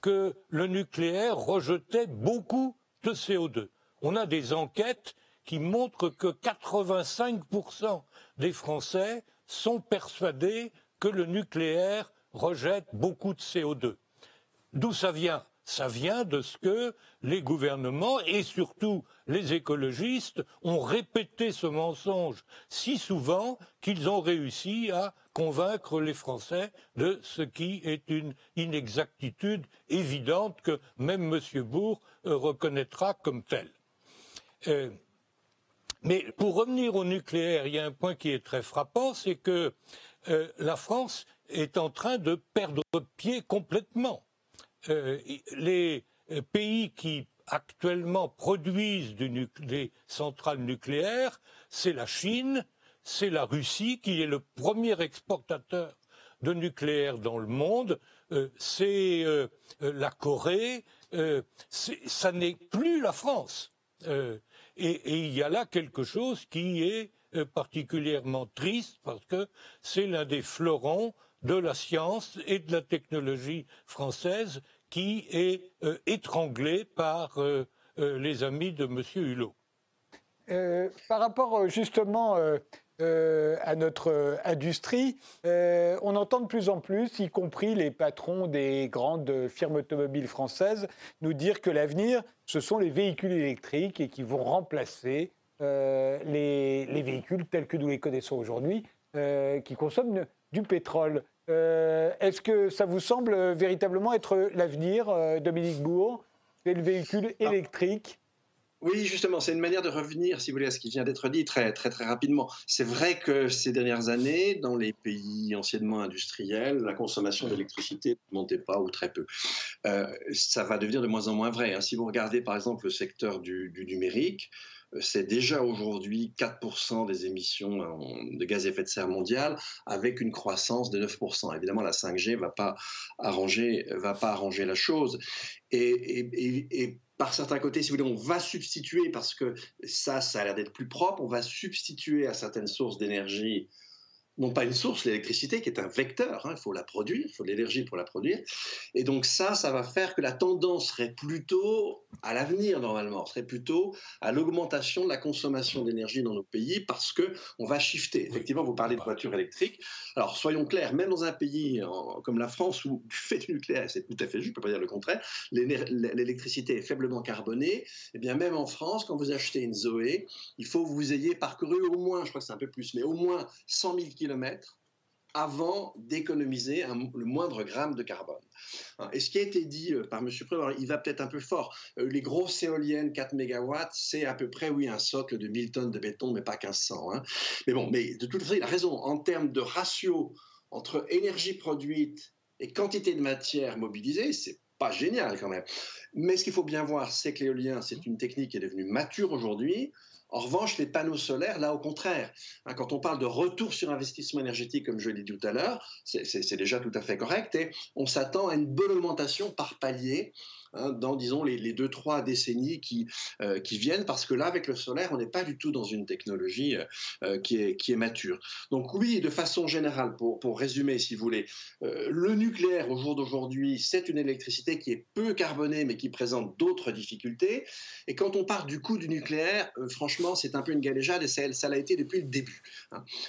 que le nucléaire rejetait beaucoup de C O deux. On a des enquêtes qui montre que quatre-vingt-cinq pour cent des Français sont persuadés que le nucléaire rejette beaucoup de C O deux. D'où ça vient ? Ça vient de ce que les gouvernements et surtout les écologistes ont répété ce mensonge si souvent qu'ils ont réussi à convaincre les Français de ce qui est une inexactitude évidente que même M. Bourg reconnaîtra comme telle. Euh, Mais pour revenir au nucléaire, il y a un point qui est très frappant, c'est que euh, la France est en train de perdre pied complètement. Euh, les pays qui actuellement produisent du nu- des centrales nucléaires, c'est la Chine, c'est la Russie qui est le premier exportateur de nucléaire dans le monde, euh, c'est euh, la Corée, euh, c'est, ça n'est plus la France. Euh, Et, et il y a là quelque chose qui est particulièrement triste parce que c'est l'un des fleurons de la science et de la technologie française qui est euh, étranglé par euh, euh, les amis de M. Hulot. Euh, par rapport justement euh, euh, à notre industrie, euh, on entend de plus en plus, y compris les patrons des grandes firmes automobiles françaises, nous dire que l'avenir, ce sont les véhicules électriques et qui vont remplacer euh, les, les véhicules tels que nous les connaissons aujourd'hui, euh, qui consomment du pétrole. Euh, est-ce que ça vous semble véritablement être l'avenir, euh, Dominique Bourg ? C'est le véhicule électrique ? Oui, justement, c'est une manière de revenir, si vous voulez, à ce qui vient d'être dit très, très, très rapidement. C'est vrai que ces dernières années, dans les pays anciennement industriels, la consommation d'électricité ne montait pas ou très peu. Euh, ça va devenir de moins en moins vrai. Hein. Si vous regardez, par exemple, le secteur du, du numérique, c'est déjà aujourd'hui quatre pour cent des émissions de gaz à effet de serre mondial, avec une croissance de neuf pour cent. Évidemment, la cinq G ne va pas arranger, va pas arranger la chose. Et, et, et par certains côtés, si vous voulez, on va substituer, parce que ça, ça a l'air d'être plus propre, on va substituer à certaines sources d'énergie, non pas une source, l'électricité, qui est un vecteur, hein, il faut la produire, il faut de l'énergie pour la produire. Et donc ça, ça va faire que la tendance serait plutôt, à l'avenir normalement, serait plutôt à l'augmentation de la consommation d'énergie dans nos pays, parce qu'on va shifter. Effectivement, vous parlez de voitures électriques. Alors soyons clairs, même dans un pays en, comme la France, où du fait du nucléaire, c'est tout à fait juste, je ne peux pas dire le contraire, l'électricité est faiblement carbonée, et bien même en France, quand vous achetez une Zoé, il faut que vous ayez parcouru au moins, je crois que c'est un peu plus, mais au moins cent mille kilomètres avant d'économiser un, le moindre gramme de carbone. Et ce qui a été dit par M. Prud'homme, il va peut-être un peu fort. Les grosses éoliennes, quatre mégawatts, c'est à peu près, oui, un socle de mille tonnes de béton, mais pas quinze cents. Hein. Mais bon, mais de toute façon, il a raison. En termes de ratio entre énergie produite et quantité de matière mobilisée, c'est pas génial quand même. Mais ce qu'il faut bien voir, c'est que l'éolien, c'est une technique qui est devenue mature aujourd'hui. En revanche, les panneaux solaires, là, au contraire, hein, quand on parle de retour sur investissement énergétique, comme je l'ai dit tout à l'heure, c'est, c'est, c'est déjà tout à fait correct, et on s'attend à une bonne augmentation par palier, hein, dans, disons, les, les deux, trois décennies qui, euh, qui viennent, parce que là, avec le solaire, on n'est pas du tout dans une technologie euh, qui est, qui est mature. Donc oui, de façon générale, pour, pour résumer, si vous voulez, euh, le nucléaire, au jour d'aujourd'hui, c'est une électricité qui est peu carbonée, mais qui présente d'autres difficultés, et quand on parle du coût du nucléaire, euh, franchement, c'est un peu une galéjade, et ça, ça l'a été depuis le début.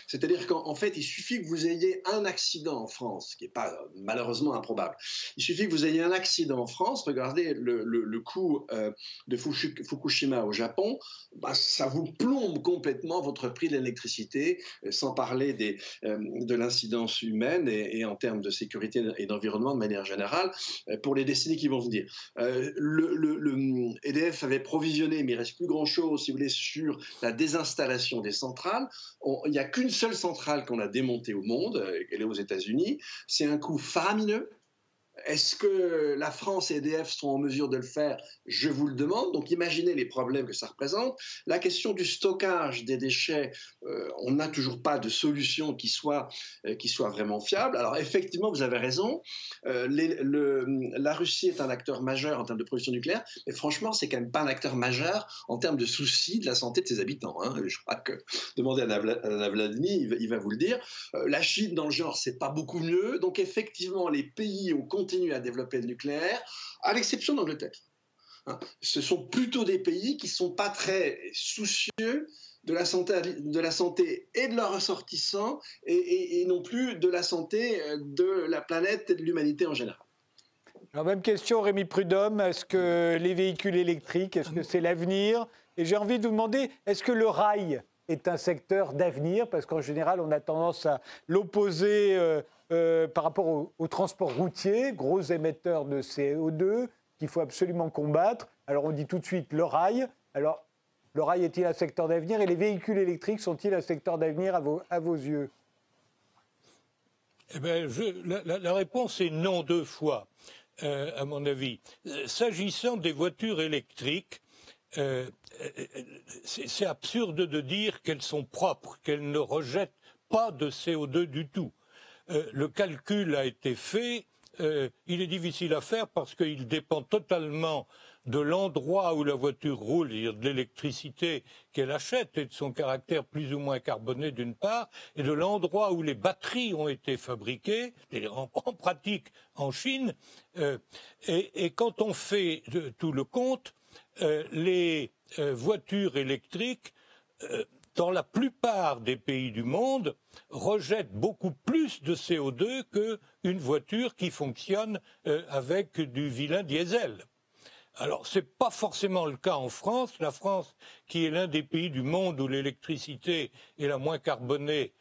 C'est-à-dire qu'en en fait, il suffit que vous ayez un accident en France, qui n'est pas malheureusement improbable. Il suffit que vous ayez un accident en France. Regardez le, le, le coup euh, de Fukushima au Japon, bah, ça vous plombe complètement votre prix de l'électricité, sans parler des, euh, de l'incidence humaine et, et en termes de sécurité et d'environnement de manière générale pour les décennies qui vont venir. Euh, le, le, le E D F avait provisionné, mais il ne reste plus grand-chose, si vous voulez, sur la désinstallation des centrales. Il n'y a qu'une seule centrale qu'on a démontée au monde, elle est aux États-Unis. C'est un coût faramineux. Est-ce que la France et E D F sont en mesure de le faire? Je vous le demande. Donc imaginez les problèmes que ça représente. La question du stockage des déchets, euh, on n'a toujours pas de solution qui soit, euh, qui soit vraiment fiable. Alors effectivement, vous avez raison, euh, les, le, la Russie est un acteur majeur en termes de production nucléaire, mais franchement, c'est quand même pas un acteur majeur en termes de soucis de la santé de ses habitants. Hein. Je crois que, demandez à Navalny, il, il va vous le dire. Euh, la Chine, dans le genre, c'est pas beaucoup mieux. Donc effectivement, les pays ont continue à développer le nucléaire, à l'exception d'Angleterre. Hein, ce sont plutôt des pays qui ne sont pas très soucieux de la santé, de la santé et de leurs ressortissants, et, et, et non plus de la santé de la planète et de l'humanité en général. Alors, même question, Rémy Prud'homme, est-ce que les véhicules électriques, est-ce que c'est l'avenir? Et j'ai envie de vous demander, est-ce que le rail est un secteur d'avenir? Parce qu'en général, on a tendance à l'opposer... Euh, Euh, par rapport au, au transport routier, gros émetteur de C O deux, qu'il faut absolument combattre. Alors on dit tout de suite le rail. Alors le rail est-il un secteur d'avenir? Et les véhicules électriques sont-ils un secteur d'avenir à vos, à vos yeux? Eh bien, je, la, la, la réponse est non deux fois, euh, à mon avis. S'agissant des voitures électriques, euh, c'est, c'est absurde de dire qu'elles sont propres, qu'elles ne rejettent pas de C O deux du tout. Euh, le calcul a été fait, euh, il est difficile à faire parce qu'il dépend totalement de l'endroit où la voiture roule, c'est-à-dire de l'électricité qu'elle achète et de son caractère plus ou moins carboné d'une part, et de l'endroit où les batteries ont été fabriquées, c'est-à-dire en, en pratique en Chine. Euh, et, et quand on fait de, tout le compte, euh, les euh, voitures électriques... Euh, dans la plupart des pays du monde, rejette beaucoup plus de C O deux qu'une voiture qui fonctionne euh, avec du vilain diesel. Alors, ce n'est pas forcément le cas en France. La France, qui est l'un des pays du monde où l'électricité est la moins carbonée,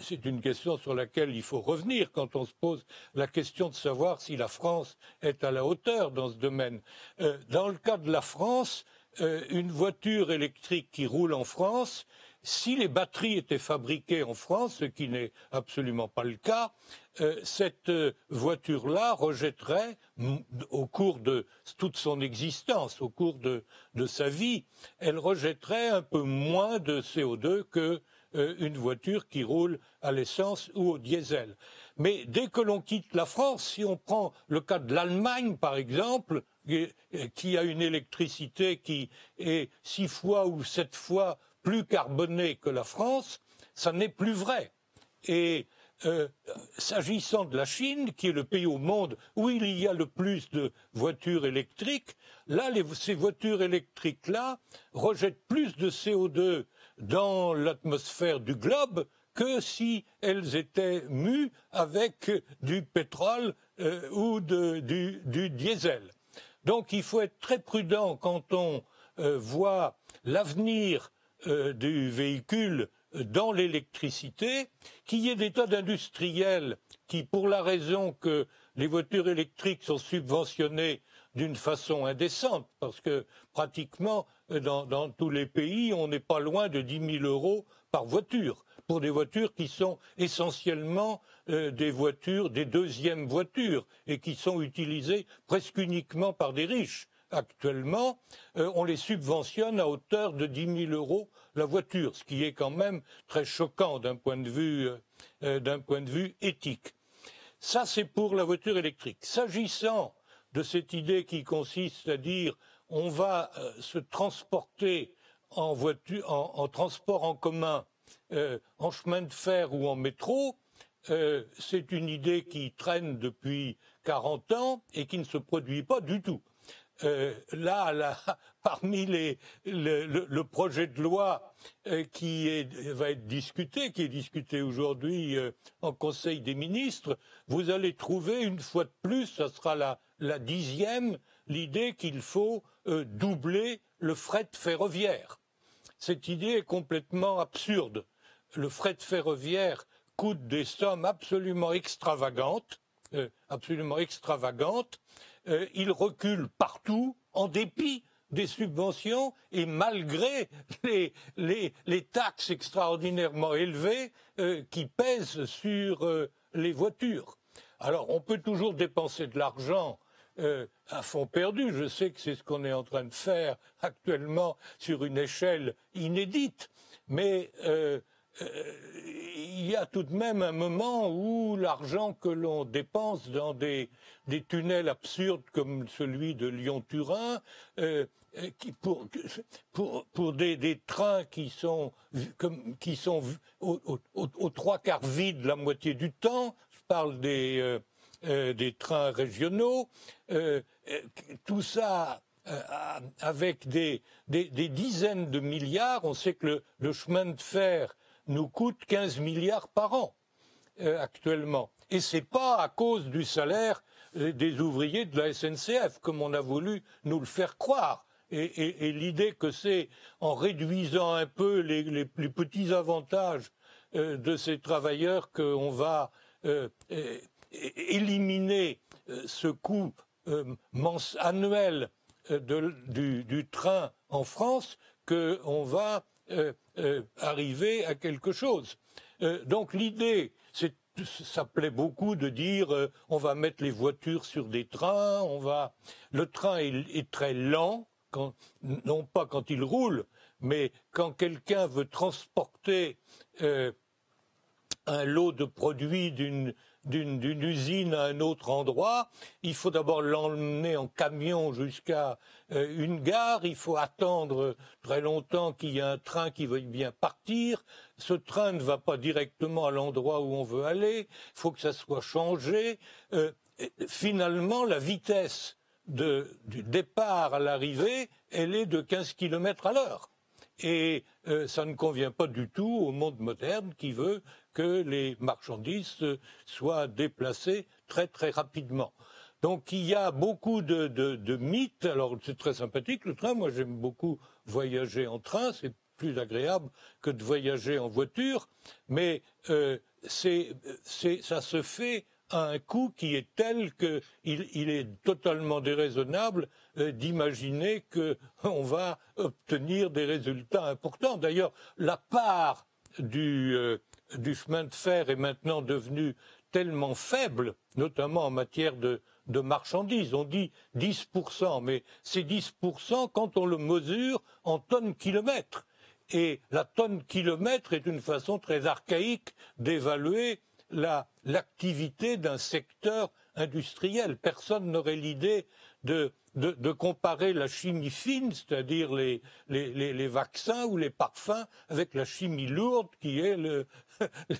c'est une question sur laquelle il faut revenir quand on se pose la question de savoir si la France est à la hauteur dans ce domaine. Euh, dans le cas de la France, euh, une voiture électrique qui roule en France, si les batteries étaient fabriquées en France, ce qui n'est absolument pas le cas, euh, cette voiture-là rejetterait au cours de toute son existence, au cours de, de sa vie, elle rejetterait un peu moins de C O deux que euh, une voiture qui roule à l'essence ou au diesel. Mais dès que l'on quitte la France, si on prend le cas de l'Allemagne par exemple, qui a une électricité qui est six fois ou sept fois plus carbonée que la France, ça n'est plus vrai. Et euh, s'agissant de la Chine, qui est le pays au monde où il y a le plus de voitures électriques, là, les, ces voitures électriques-là rejettent plus de C O deux dans l'atmosphère du globe que si elles étaient mues avec du pétrole euh, ou de, du, du diesel. Donc il faut être très prudent quand on euh, voit l'avenir euh, du véhicule dans l'électricité, qu'il y ait des tas d'industriels qui, pour la raison que les voitures électriques sont subventionnées d'une façon indécente, parce que pratiquement dans, dans tous les pays, on n'est pas loin de dix mille euros par voiture, pour des voitures qui sont essentiellement euh, des voitures, des deuxièmes voitures, et qui sont utilisées presque uniquement par des riches. Actuellement, euh, on les subventionne à hauteur de dix mille euros la voiture, ce qui est quand même très choquant d'un point de vue, euh, d'un point de vue éthique. Ça, c'est pour la voiture électrique. S'agissant de cette idée qui consiste à dire on va euh, se transporter en, voiture, en, en transport en commun, Euh, en chemin de fer ou en métro, euh, c'est une idée qui traîne depuis quarante ans et qui ne se produit pas du tout. Euh, là, là, parmi les, le, le, le projet de loi euh, qui est, va être discuté, qui est discuté aujourd'hui euh, en Conseil des ministres, vous allez trouver une fois de plus, ça sera la, la dixième, l'idée qu'il faut euh, doubler le fret ferroviaire. Cette idée est complètement absurde. Le fret ferroviaire coûte des sommes absolument extravagantes, euh, absolument extravagantes. Euh, il recule partout, en dépit des subventions et malgré les, les, les taxes extraordinairement élevées euh, qui pèsent sur euh, les voitures. Alors, on peut toujours dépenser de l'argent Euh, à fond perdu. Je sais que c'est ce qu'on est en train de faire actuellement sur une échelle inédite, mais euh, euh, il y a tout de même un moment où l'argent que l'on dépense dans des, des tunnels absurdes comme celui de Lyon-Turin, euh, qui pour, pour, pour des, des trains qui sont, comme, qui sont aux au, au, au trois quarts vides la moitié du temps, je parle des... Euh, Euh, des trains régionaux, euh, euh, tout ça euh, avec des, des, des dizaines de milliards. On sait que le, le chemin de fer nous coûte quinze milliards par an euh, actuellement. Et ce n'est pas à cause du salaire des ouvriers de la S N C F, comme on a voulu nous le faire croire. Et, et, et l'idée que c'est en réduisant un peu les, les, les petits avantages euh, de ces travailleurs qu'on va... Euh, euh, éliminer ce coût annuel de, du, du train en France, qu'on va euh, euh, arriver à quelque chose. Euh, donc l'idée, c'est, ça plaît beaucoup de dire euh, on va mettre les voitures sur des trains, on va... le train est, est très lent, quand, non pas quand il roule, mais quand quelqu'un veut transporter euh, un lot de produits d'une... D'une, d'une usine à un autre endroit, il faut d'abord l'emmener en camion jusqu'à euh, une gare, il faut attendre très longtemps qu'il y ait un train qui veuille bien partir, ce train ne va pas directement à l'endroit où on veut aller, il faut que ça soit changé. Euh, finalement, la vitesse de, du départ à l'arrivée, elle est de quinze kilomètres à l'heure. Et euh, ça ne convient pas du tout au monde moderne qui veut que les marchandises soient déplacées très très rapidement. Donc il y a beaucoup de, de, de mythes. Alors c'est très sympathique le train, moi j'aime beaucoup voyager en train, c'est plus agréable que de voyager en voiture, mais euh, c'est, c'est, ça se fait à un coût qui est tel qu'il il est totalement déraisonnable d'imaginer qu'on va obtenir des résultats importants. D'ailleurs, la part du, euh, du chemin de fer est maintenant devenue tellement faible, notamment en matière de, de marchandises. On dit dix pour cent, mais c'est dix pour cent quand on le mesure en tonnes-kilomètres. Et la tonne-kilomètre est une façon très archaïque d'évaluer la, l'activité d'un secteur industriel. Personne n'aurait l'idée de, de, de comparer la chimie fine, c'est-à-dire les, les, les, les vaccins ou les parfums, avec la chimie lourde qui est le,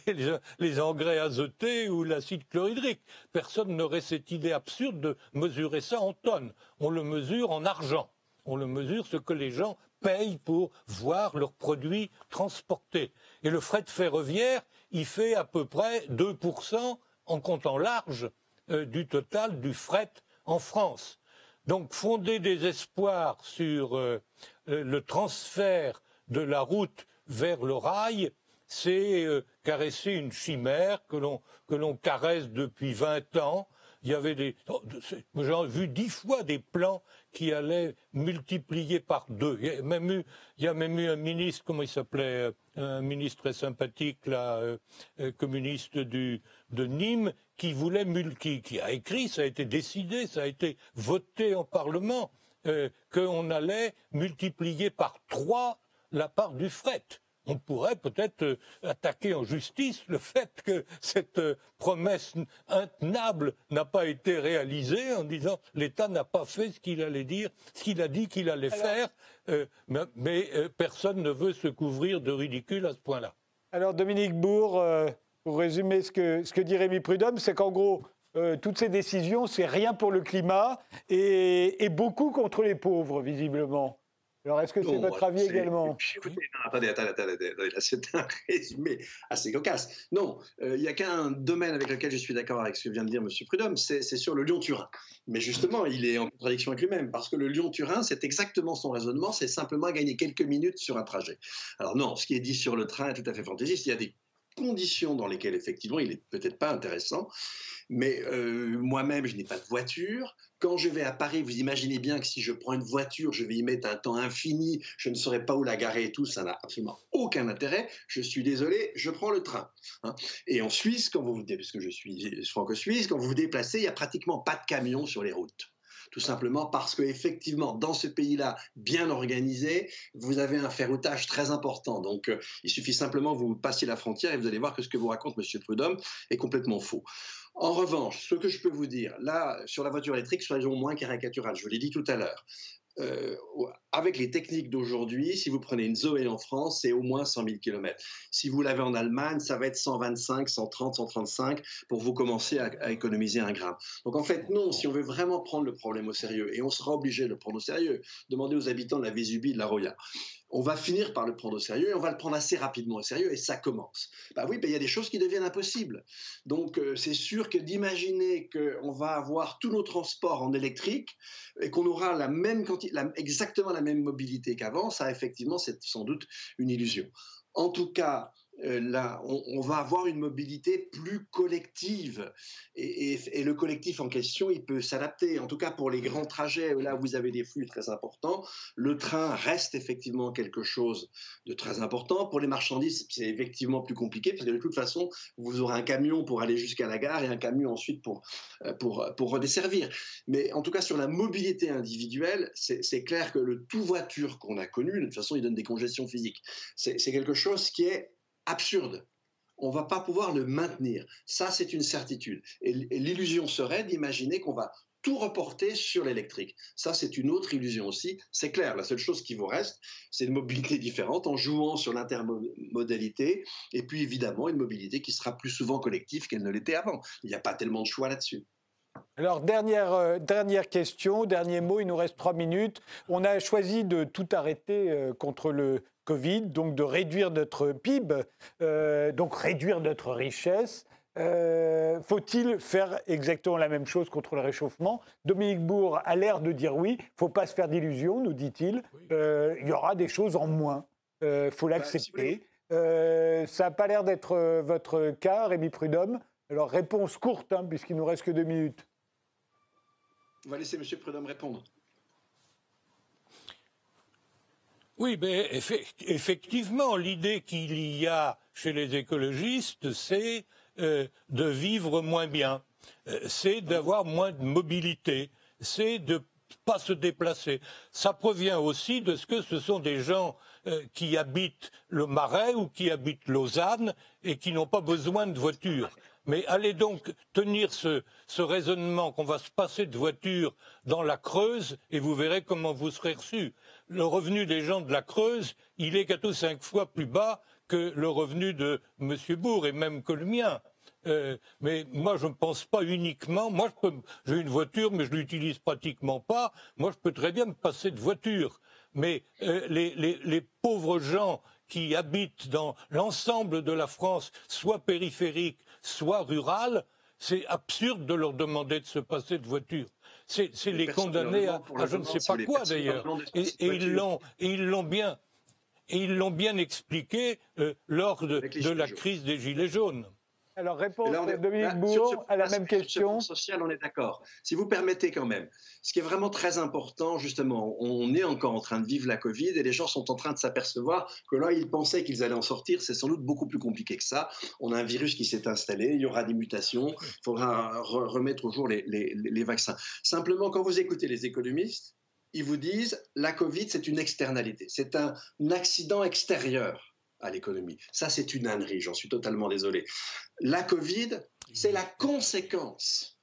les, les engrais azotés ou l'acide chlorhydrique. Personne n'aurait cette idée absurde de mesurer ça en tonnes. On le mesure en argent. On le mesure ce que les gens payent pour voir leurs produits transportés. Et le fret ferroviaire, il fait à peu près deux pour cent en comptant large euh, du total du fret en France. Donc fonder des espoirs sur euh, le transfert de la route vers le rail, c'est euh, caresser une chimère que l'on, que l'on caresse depuis vingt ans. Il y avait des, j'ai vu dix fois des plans qui allaient multiplier par deux. Il y a même eu, il y a même eu un ministre, comment il s'appelait, un ministre très sympathique, là, euh, communiste du, de Nîmes, qui voulait multi, qui a écrit, ça a été décidé, ça a été voté en Parlement, euh, qu'on allait multiplier par trois la part du fret. On pourrait peut-être attaquer en justice le fait que cette promesse intenable n'a pas été réalisée en disant l'État n'a pas fait ce qu'il allait dire, ce qu'il a dit qu'il allait alors, faire, euh, mais, mais euh, personne ne veut se couvrir de ridicule à ce point-là. Alors Dominique Bourg, euh, pour résumer ce que, ce que dit Rémy Prud'homme, c'est qu'en gros, euh, toutes ces décisions, c'est rien pour le climat et, et beaucoup contre les pauvres, visiblement. Alors, est-ce que c'est non, votre avis c'est, également ? Écoutez, non, attendez, attendez, attendez, attendez, c'est un résumé assez cocasse. Non, il euh, n'y a qu'un domaine avec lequel je suis d'accord avec ce que vient de dire M. Prud'homme, c'est, c'est sur le Lyon-Turin. Mais justement, il est en contradiction avec lui-même, parce que le Lyon-Turin, c'est exactement son raisonnement, c'est simplement gagner quelques minutes sur un trajet. Alors non, ce qui est dit sur le train est tout à fait fantaisiste, il y a des conditions dans lesquelles, effectivement, il n'est peut-être pas intéressant. Mais euh, moi-même, je n'ai pas de voiture. Quand je vais à Paris, vous imaginez bien que si je prends une voiture, je vais y mettre un temps infini, je ne saurais pas où la garer et tout, ça n'a absolument aucun intérêt. Je suis désolé, je prends le train. Hein. Et en Suisse, quand vous vous dé... parce que je suis franco-suisse, quand vous vous déplacez, il n'y a pratiquement pas de camions sur les routes. Tout simplement parce qu'effectivement, dans ce pays-là, bien organisé, vous avez un ferroutage très important. Donc, euh, il suffit simplement que vous passiez la frontière et vous allez voir que ce que vous raconte M. Prud'homme est complètement faux. En revanche, ce que je peux vous dire, là, sur la voiture électrique, soyons moins caricaturales, je vous l'ai dit tout à l'heure. Euh, avec les techniques d'aujourd'hui, si vous prenez une Zoé en France, c'est au moins cent mille kilomètres. Si vous l'avez en Allemagne, ça va être cent vingt-cinq, cent trente, cent trente-cinq pour vous commencer à, à économiser un gramme. Donc en fait, non, si on veut vraiment prendre le problème au sérieux, et on sera obligé de le prendre au sérieux, demandez aux habitants de la Vésubie, de la Roya. On va finir par le prendre au sérieux et on va le prendre assez rapidement au sérieux et ça commence. Bah oui, bah, il y a des choses qui deviennent impossibles. Donc euh, c'est sûr que d'imaginer qu'on va avoir tous nos transports en électrique et qu'on aura la même quantité, la, exactement la même mobilité qu'avant, ça effectivement c'est sans doute une illusion. En tout cas, euh, là, on, on va avoir une mobilité plus collective et, et, et le collectif en question, il peut s'adapter. En tout cas, pour les grands trajets, là où vous avez des flux très importants, le train reste effectivement quelque chose de très important. Pour les marchandises, c'est effectivement plus compliqué parce que de toute façon, vous aurez un camion pour aller jusqu'à la gare et un camion ensuite pour, pour, pour redesservir. Mais en tout cas, sur la mobilité individuelle, c'est, c'est clair que le tout voiture qu'on a connu, de toute façon, il donne des congestions physiques. C'est, c'est quelque chose qui est absurde. On ne va pas pouvoir le maintenir. Ça, c'est une certitude. Et l'illusion serait d'imaginer qu'on va tout reporter sur l'électrique. Ça, c'est une autre illusion aussi. C'est clair, la seule chose qui vous reste, c'est une mobilité différente en jouant sur l'intermodalité et puis évidemment une mobilité qui sera plus souvent collective qu'elle ne l'était avant. Il n'y a pas tellement de choix là-dessus. Alors, dernière, euh, dernière question, dernier mot, il nous reste trois minutes. On a choisi de tout arrêter euh, contre le Covid, donc de réduire notre P I B, euh, donc réduire notre richesse. Euh, faut-il faire exactement la même chose contre le réchauffement ? Dominique Bourg a l'air de dire oui, il ne faut pas se faire d'illusions, nous dit-il. Il euh, y aura des choses en moins, il euh, faut l'accepter. Euh, ça n'a pas l'air d'être votre cas, Rémy Prud'homme. Alors, réponse courte, hein, puisqu'il nous reste que deux minutes. On va laisser M. Prud'homme répondre. Oui, mais eff- effectivement, l'idée qu'il y a chez les écologistes, c'est euh, de vivre moins bien, euh, c'est d'avoir moins de mobilité, c'est de pas se déplacer. Ça provient aussi de ce que ce sont des gens euh, qui habitent le Marais ou qui habitent Lausanne et qui n'ont pas besoin de voiture. Mais allez donc tenir ce, ce raisonnement qu'on va se passer de voiture dans la Creuse et vous verrez comment vous serez reçus. Le revenu des gens de la Creuse, il est quatre ou cinq fois plus bas que le revenu de M. Bourg et même que le mien. Euh, mais moi, je ne pense pas uniquement. Moi, je peux, j'ai une voiture, mais je ne l'utilise pratiquement pas. Moi, je peux très bien me passer de voiture. Mais euh, les, les, les pauvres gens qui habitent dans l'ensemble de la France, soit périphérique, soit rurale, c'est absurde de leur demander de se passer de voiture. C'est, c'est les, les condamner à, à je ne sais pas quoi, d'ailleurs. Et, et, ils l'ont, et ils l'ont bien, et ils l'ont bien expliqué euh, lors de, de la crise des Gilets jaunes. Alors, réponse là, est, de Dominique là, Bourg ce, à la même question. Sur social, on est d'accord. Si vous permettez quand même, ce qui est vraiment très important, justement, on est encore en train de vivre la Covid et les gens sont en train de s'apercevoir que là, ils pensaient qu'ils allaient en sortir. C'est sans doute beaucoup plus compliqué que ça. On a un virus qui s'est installé, il y aura des mutations, il faudra re- remettre au jour les, les, les vaccins. Simplement, quand vous écoutez les économistes, ils vous disent « la Covid, c'est une externalité, c'est un accident extérieur ». À l'économie. Ça, c'est une ânerie, j'en suis totalement désolé. La Covid, c'est la conséquence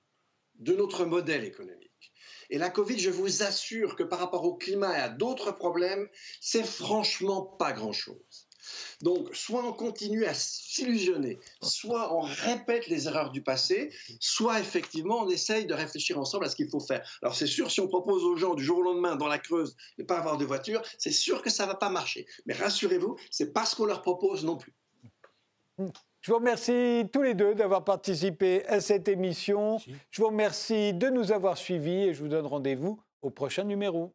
de notre modèle économique. Et la Covid, je vous assure que par rapport au climat et à d'autres problèmes, c'est franchement pas grand-chose. Donc, soit on continue à s'illusionner, soit on répète les erreurs du passé, soit effectivement on essaye de réfléchir ensemble à ce qu'il faut faire. Alors c'est sûr, si on propose aux gens du jour au lendemain dans la Creuse de ne pas avoir de voiture, c'est sûr que ça ne va pas marcher. Mais rassurez-vous, ce n'est pas ce qu'on leur propose non plus. Je vous remercie tous les deux d'avoir participé à cette émission. Merci. Je vous remercie de nous avoir suivis et je vous donne rendez-vous au prochain numéro.